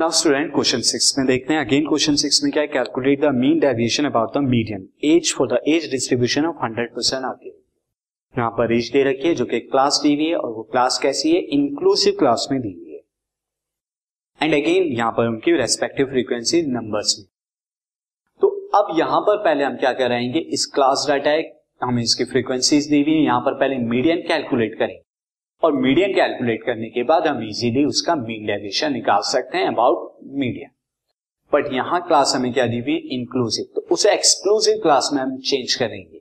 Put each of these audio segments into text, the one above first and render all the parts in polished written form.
Now student question 6 में देखते हैं अगेन क्वेश्चन 6 में क्या है, calculate the mean deviation about the median age for the age distribution of 100% आती है। यहाँ पर एज दे रखी है जो कि क्लास दी हुई है और वो क्लास कैसी है, इंक्लूसिव क्लास में दी हुई है। एंड अगेन यहाँ पर उनकी रेस्पेक्टिव फ्रीक्वेंसी नंबर्स में। तो अब यहाँ पर पहले हम क्या कराएंगे, इस क्लास डाटा है, हमें इसकी फ्रीक्वेंसीज दी हुई है, यहाँ पर पहले मीडियन कैलकुलेट करेंगे और मीडियन कैलकुलेट करने के बाद हम इजीली उसका मीन डेविएशन निकाल सकते हैं अबाउट मीडियन। बट यहाँ क्लास हमें क्या दी हुई है, इंक्लूसिव, तो उसे एक्सक्लूसिव क्लास में हम चेंज करेंगे।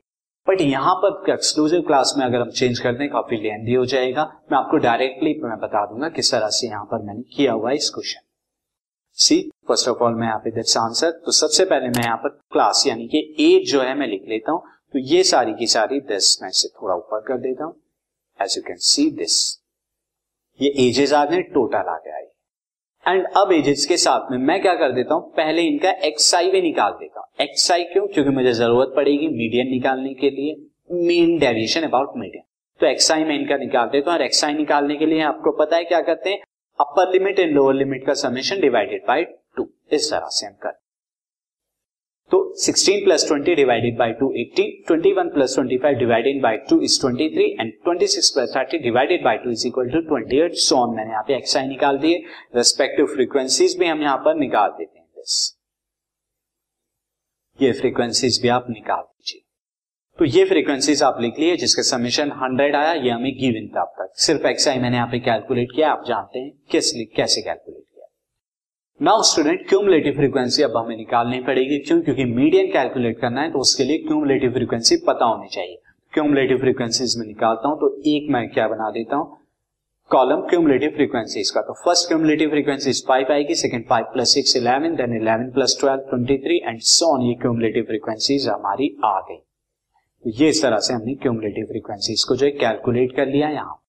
बट यहाँ पर एक्सक्लूसिव क्लास में अगर हम चेंज कर दें काफी लेंथी हो जाएगा, मैं आपको डायरेक्टली मैं बता दूंगा किस तरह से यहाँ पर मैंने किया हुआ है इस question. See first of all मैं यहाँ पे दैट्स आंसर, तो सबसे पहले मैं यहाँ पर क्लास यानी कि एज जो है मैं लिख लेता हूँ, तो ये सारी की सारी दस मैं इसे थोड़ा ऊपर कर देता हूँ। As you can see this, ये एजेस आ गए, टोटल आ गया है। एंड अब एजेस के साथ में मैं क्या कर देता हूं, पहले इनका एक्सआई भी निकाल देता हूं। एक्सआई क्यों, क्योंकि मुझे जरूरत पड़ेगी मीडियन निकालने के लिए, मीन डेविएशन अबाउट मीडियन। तो एक्सआई में इनका निकाल देता हूं और एक्सआई निकालने के लिए आपको पता है क्या करते हैं, upper limit and lower limit का समेशन डिवाइडेड बाई 2, इस तरह से हम करते हैं। तो 16 plus 20 divided by 2 18, 21 plus 25 divided by 2 is 23 and 26 plus 30 divided by 2 is equal to 28 so on. मैंने यहाँ पे एक्स आई निकाल दिए, रेस्पेक्टिव फ्रीक्वेंसीज भी हम यहाँ पर निकाल देते हैं। ये फ्रीक्वेंसीज भी आप निकाल दीजिए। तो ये फ्रीक्वेंसीज आप लिख लिए जिसका समेशन 100 आया, ये हमें गिवन था अब तक। सिर्फ एक्स आई मैंने यहाँ पे कैलकुलेट किया, आप जानते हैं कैसे calculate. Now student cumulative frequency अब हमें निकालनी पड़ेगी, क्यों, क्योंकि मीडियन कैलकुलेट करना है तो उसके लिए क्यूमुलेटिव फ्रीक्वेंसी पता होनी चाहिए। क्यूमुलेटिव फ्रीक्वेंसीज में निकालता हूं, तो एक मैं क्या बना देता हूं कॉलम क्यूमुलेटिव फ्रीक्वेंसीज का। तो फर्स्ट क्यूमुलेटिव फ्रीक्वेंसीज 5 आएगी, second 5 plus 6 11, then 11 plus 12 23 and so on. ये क्यूमुलेटिव फ्रीक्वेंसीज हमारी आ गई। तो ये इस तरह से हमने क्यूमुलेटिव फ्रीक्वेंसीज को जो है कैलकुलेट कर लिया। यहाँ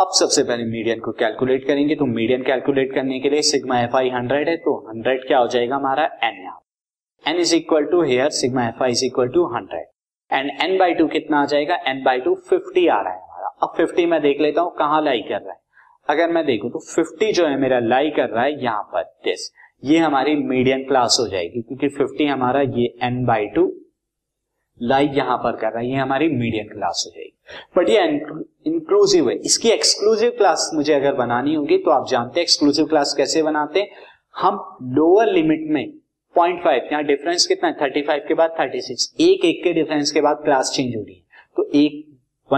अब सबसे पहले मीडियन को कैलकुलेट करेंगे, तो मीडियन कैलकुलेट करने के लिए सिग्मा एफ आई 100 है, तो 100 क्या हो जाएगा हमारा एन। यहाँ N is equal to here sigma F I is equal to 100 and N by 2 कितना आ जाएगा, एन बाई 2 50 आ रहा है हमारा। अब 50 मैं देख लेता हूँ कहाँ लाई कर रहा है, अगर मैं देखूँ तो 50 जो है मेरा लाई कर रहा है यहाँ पर दिस, ये हमारी मीडियन क्लास हो जाएगी क्योंकि 50 हमारा ये एन बाई 2 लाई यहाँ पर कर रहा है, ये हमारी मीडियन क्लास हो जाएगी। बट ये इंक्लूसिव है, इसकी एक्सक्लूसिव क्लास मुझे अगर बनानी होगी तो आप जानते हैं एक्सक्लूसिव क्लास कैसे बनाते हैं, हम लोअर लिमिट में 0.5, यहाँ डिफरेंस कितना है 35 के बाद 36, एक के डिफरेंस के बाद क्लास चेंज हो रही है, तो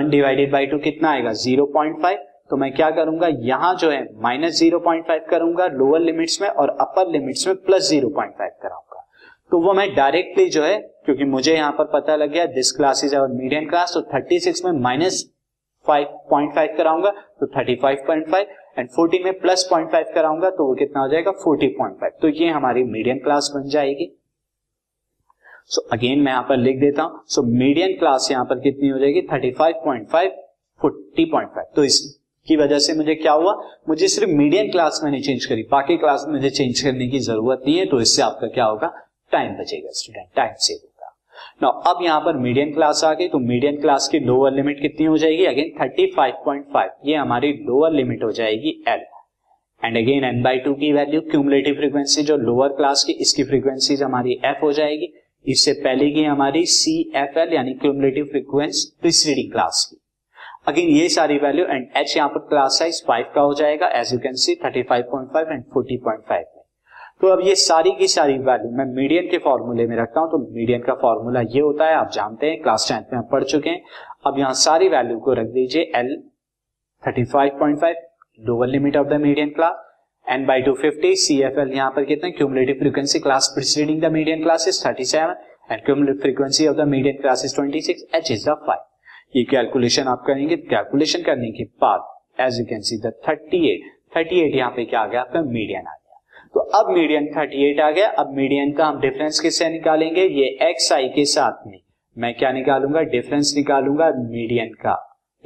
1 डिवाइडेड बाई 2 कितना आएगा 0.5। तो मैं क्या करूंगा यहाँ जो है माइनस 0.5 करूंगा लोअर लिमिट्स में और अपर लिमिट्स में प्लस 0.5 कराऊंगा। तो वो मैं डायरेक्टली जो है, क्योंकि मुझे यहाँ पर पता लग गया this class is our median class, तो 36 में माइनस 5.5 कराऊंगा तो 35.5 एंड 40 में प्लस 0.5 कराऊंगा तो वो कितना हो जाएगा 40.5। तो ये हमारी मीडियन क्लास बन जाएगी। सो अगेन मैं यहाँ पर लिख देता हूं, सो मीडियन क्लास यहाँ पर कितनी हो जाएगी 35.5 40.5। तो इसकी वजह से मुझे क्या हुआ, मुझे सिर्फ मीडियन क्लास मैंने चेंज करी, बाकी क्लास में मुझे चेंज करने की जरूरत नहीं है। तो इससे आपका क्या होगा, टाइम बचेगा स्टूडेंट, टाइम सेव। Now, अब यहाँ पर मीडियन क्लास आ गई, तो मीडियन क्लास की लोअर लिमिट कितनी हो जाएगी अगेन 35.5, ये हमारी लोअर लिमिट हो जाएगी L। And again n by 2 की वैल्यू, क्यूमुलेटिव फ्रीक्वेंसी जो लोअर क्लास की इसकी फ्रीक्वेंसी हमारी F हो जाएगी, इससे पहले की हमारी CFL यानी क्यूमुलेटिव फ्रीक्वेंसी प्रीसीडिंग क्लास की। अगेन ये सारी वैल्यू एंड H यहाँ पर क्लास साइज 5 का हो जाएगा, as you can see 35.5 and 40.5। तो अब ये सारी की सारी वैल्यू मैं मीडियन के फॉर्मूले में रखता हूं, तो मीडियन का फॉर्मूला ये होता है, आप जानते हैं क्लास 10 में हम पढ़ चुके हैं। अब यहाँ सारी वैल्यू को रख दीजिए L 35.5 lower limit of the median class, N by 250 CFL यहाँ पर कितना cumulative frequency class preceding the median class is 37 and cumulative frequency of the median class is 26, H is the 5। ये कैलकुलेशन आप करेंगे, calculation करने के बाद as you can see the 38 यहाँ पे क्या आ गया आपका मीडियन आ गया। तो अब मीडियन 38 आ गया। अब मीडियन का हम डिफरेंस किससे निकालेंगे, ये एक्स आई के साथ में मैं क्या निकालूंगा, डिफरेंस निकालूंगा मीडियन का,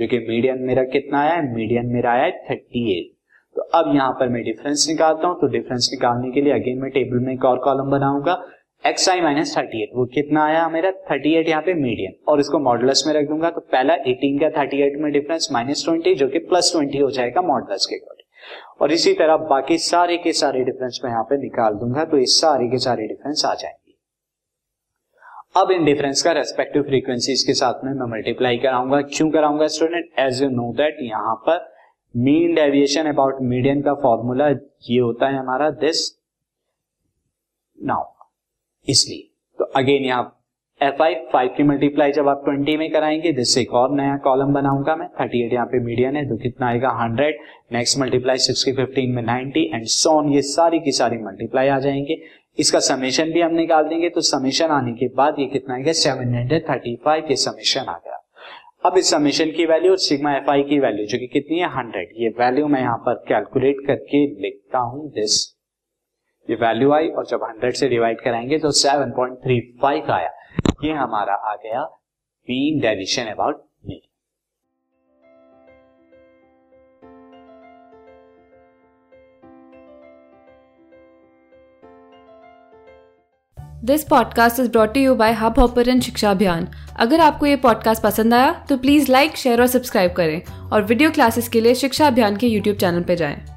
जो कि मीडियन मेरा कितना आया है, मीडियन मेरा आया है 38। तो अब यहाँ पर मैं डिफरेंस निकालता हूँ, तो डिफरेंस निकालने के लिए अगेन मैं टेबल में एक और कॉलम बनाऊंगा, एक्स आई माइनस 38, वो कितना आया मेरा 38 यहाँ पे मीडियन, और इसको मॉडुलस में रख दूंगा, तो पहला 18 का 38 में डिफरेंस माइनस 20 जो कि प्लस 20 हो जाएगा मॉडुलस के अकॉर्डिंग, और इसी तरह बाकी सारे के सारे डिफरेंस मैं यहां पे निकाल दूंगा, तो ये सारे के सारे डिफरेंस आ जाएंगे। अब इन डिफरेंस का रेस्पेक्टिव फ्रीक्वेंसीज के साथ में मैं मल्टीप्लाई कराऊंगा। क्यों कराऊंगा student? As you know that यहां पर मीन डेविएशन अबाउट मीडियन का फॉर्मूला ये होता है हमारा दिस नाउ, इसलिए तो अगेन यहां F5 5 की मल्टीप्लाई जब आप 20 में कराएंगे, जिससे एक और नया कॉलम बनाऊंगा मैं। 38 यहाँ पे मीडियन है तो कितना आएगा 100, नेक्स्ट मल्टीप्लाई 6 की 15 में 90 एंड सोन, ये सारी की सारी मल्टीप्लाई आ जाएंगे। इसका समेशन भी हम निकाल देंगे, तो समेशन आने के बाद ये कितना आएगा 735, ये समेशन आ गया। अब इस समेशन की वैल्यू और सिग्मा एफ आई की वैल्यू जो कि कितनी है 100, ये वैल्यू मैं यहाँ पर कैलकुलेट करके लिखता हूँ दिस, ये वैल्यू आई और जब 100 से डिवाइड कराएंगे तो 7.35 आया। ये हमारा आ गया mean deviation about median. This podcast is brought to you by Hubhopper and Shiksha Abhiyan. अगर आपको ये पॉडकास्ट पसंद आया तो प्लीज़ लाइक, शेयर और सब्सक्राइब करें और वीडियो क्लासेस के लिए शिक्षा अभियान के यूट्यूब चैनल पर जाएं।